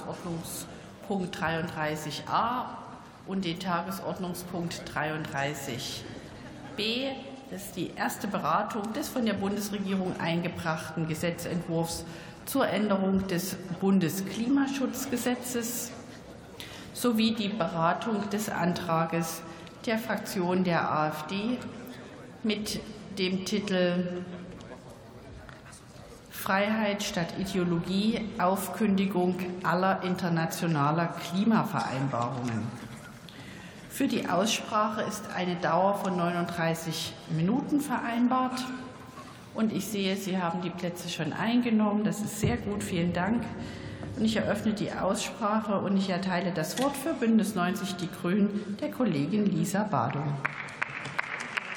Tagesordnungspunkt 33a und den Tagesordnungspunkt 33b. Das ist die erste Beratung des von der Bundesregierung eingebrachten Gesetzentwurfs zur Änderung des Bundesklimaschutzgesetzes sowie die Beratung des Antrages der Fraktion der AfD mit dem Titel Freiheit statt Ideologie – Aufkündigung aller internationaler Klimavereinbarungen. Für die Aussprache ist eine Dauer von 39 Minuten vereinbart. Und ich sehe, Sie haben die Plätze schon eingenommen. Das ist sehr gut. Vielen Dank. Und ich eröffne die Aussprache und ich erteile das Wort für Bündnis 90 Die Grünen der Kollegin Lisa Badl.